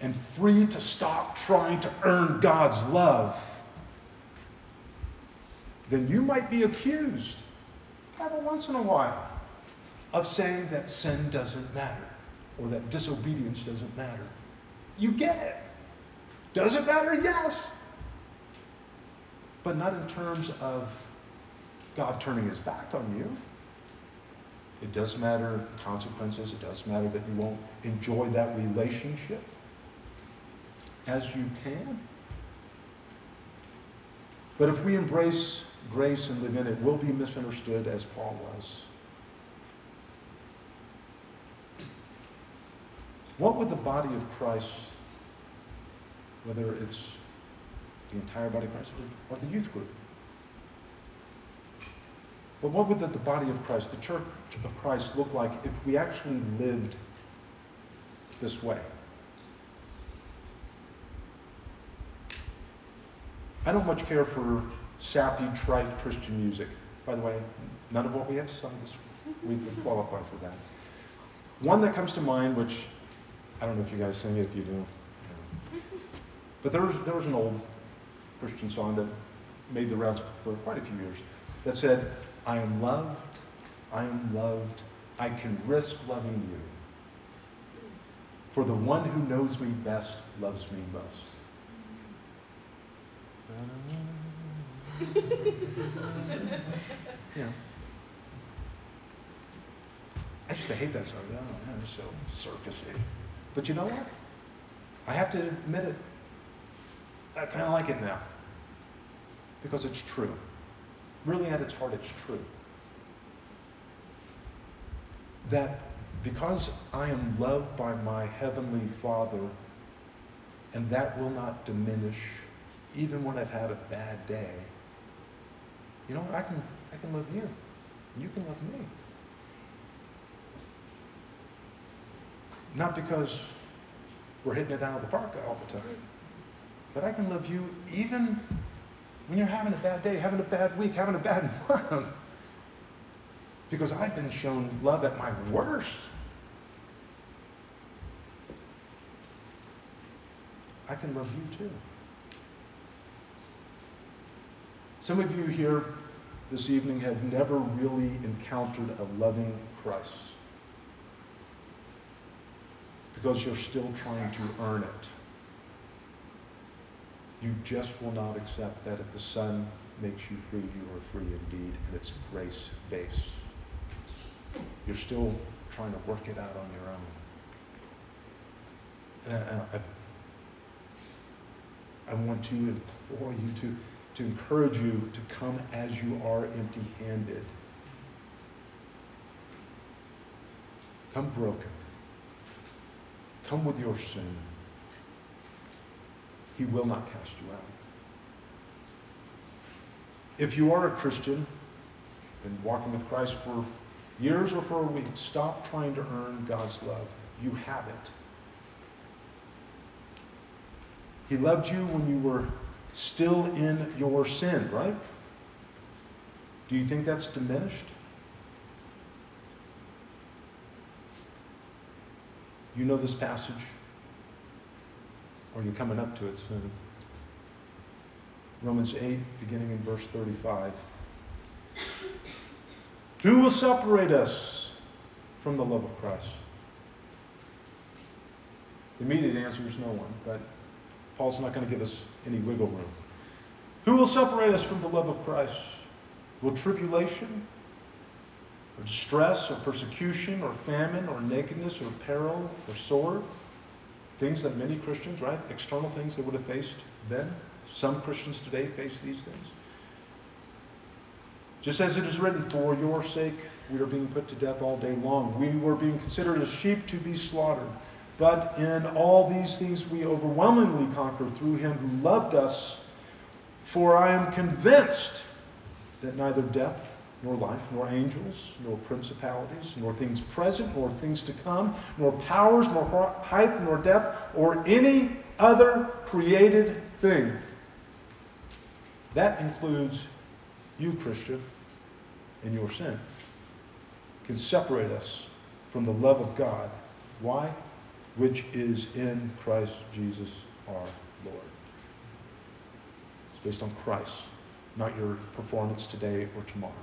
and free to stop trying to earn God's love, then you might be accused every once in a while of saying that sin doesn't matter or that disobedience doesn't matter. You get it. Does it matter? Yes. But not in terms of God turning his back on you. It does matter consequences. It does matter that you won't enjoy that relationship as you can. But if we embrace grace and live in it, we'll be misunderstood as Paul was. What would the body of Christ, whether it's the entire body of Christ or the youth group, but what would the body of Christ, the church of Christ, look like if we actually lived this way? I don't much care for sappy, trite Christian music. By the way, none of what we have sung this week would qualify for that. One that comes to mind, which I don't know if you guys sing it, if you do. But there was, there was an old Christian song that made the rounds for quite a few years that said, I am loved, I am loved, I can risk loving you. For the one who knows me best loves me most. Yeah. I used to hate that song. Oh, man, it's so circusy. But you know what? I have to admit it. I kind of like it now. Because it's true. Really, at its heart, it's true. That because I am loved by my Heavenly Father, and that will not diminish even when I've had a bad day, you know, I can, I can love you. And you can love me. Not because we're hitting it out of the park all the time, but I can love you even when you're having a bad day, having a bad week, having a bad month. Because I've been shown love at my worst. I can love you too. Some of you here this evening have never really encountered a loving Christ. Because you're still trying to earn it. You just will not accept that if the Son makes you free, you are free indeed, and it's grace-based. You're still trying to work it out on your own. And I, I, I want to implore you to, to encourage you to come as you are, empty-handed. Come broken. Come with your sin. He will not cast you out. If you are a Christian, been walking with Christ for years or for a week, stop trying to earn God's love. You have it. He loved you when you were still in your sin, right? Do you think that's diminished? You know this passage, or you're coming up to it soon. Romans eight, beginning in verse thirty-five. Who will separate us from the love of Christ? The immediate answer is no one, but Paul's not going to give us any wiggle room. Who will separate us from the love of Christ? Will tribulation, or distress, or persecution, or famine, or nakedness, or peril, or sword? Things that many Christians, right? External things they would have faced then. Some Christians today face these things. Just as it is written, for your sake we are being put to death all day long. We were being considered as sheep to be slaughtered. But in all these things we overwhelmingly conquer through him who loved us. For I am convinced that neither death, nor life, nor angels, nor principalities, nor things present, nor things to come, nor powers, nor height, nor depth, or any other created thing. That includes you, Christian, and your sin. Can separate us from the love of God. Why? which is in Christ Jesus our Lord. It's based on Christ, not your performance today or tomorrow.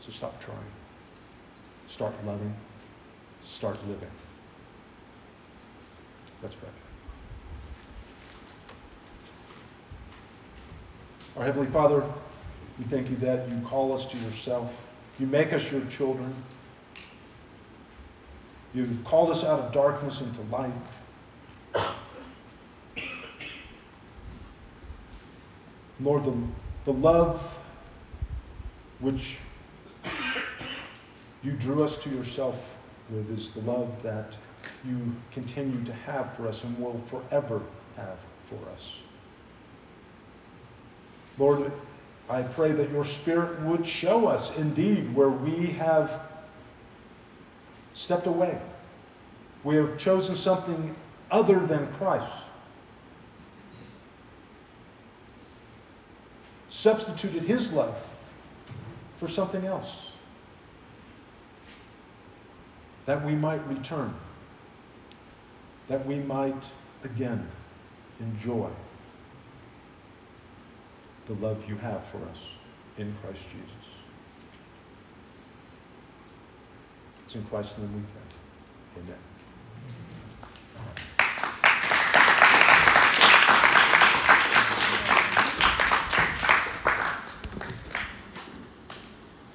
So stop trying. Start loving. Start living. Let's pray. Our Heavenly Father, we thank you that you call us to yourself. You make us your children. You've called us out of darkness into light. Lord, the, the love which you drew us to yourself with is the love that you continue to have for us and will forever have for us. Lord, I pray that your Spirit would show us indeed where we have stepped away. We have chosen something other than Christ. Substituted his love for something else. That we might return. That we might again enjoy the love you have for us in Christ Jesus. It's in Christ's name we pray. Amen.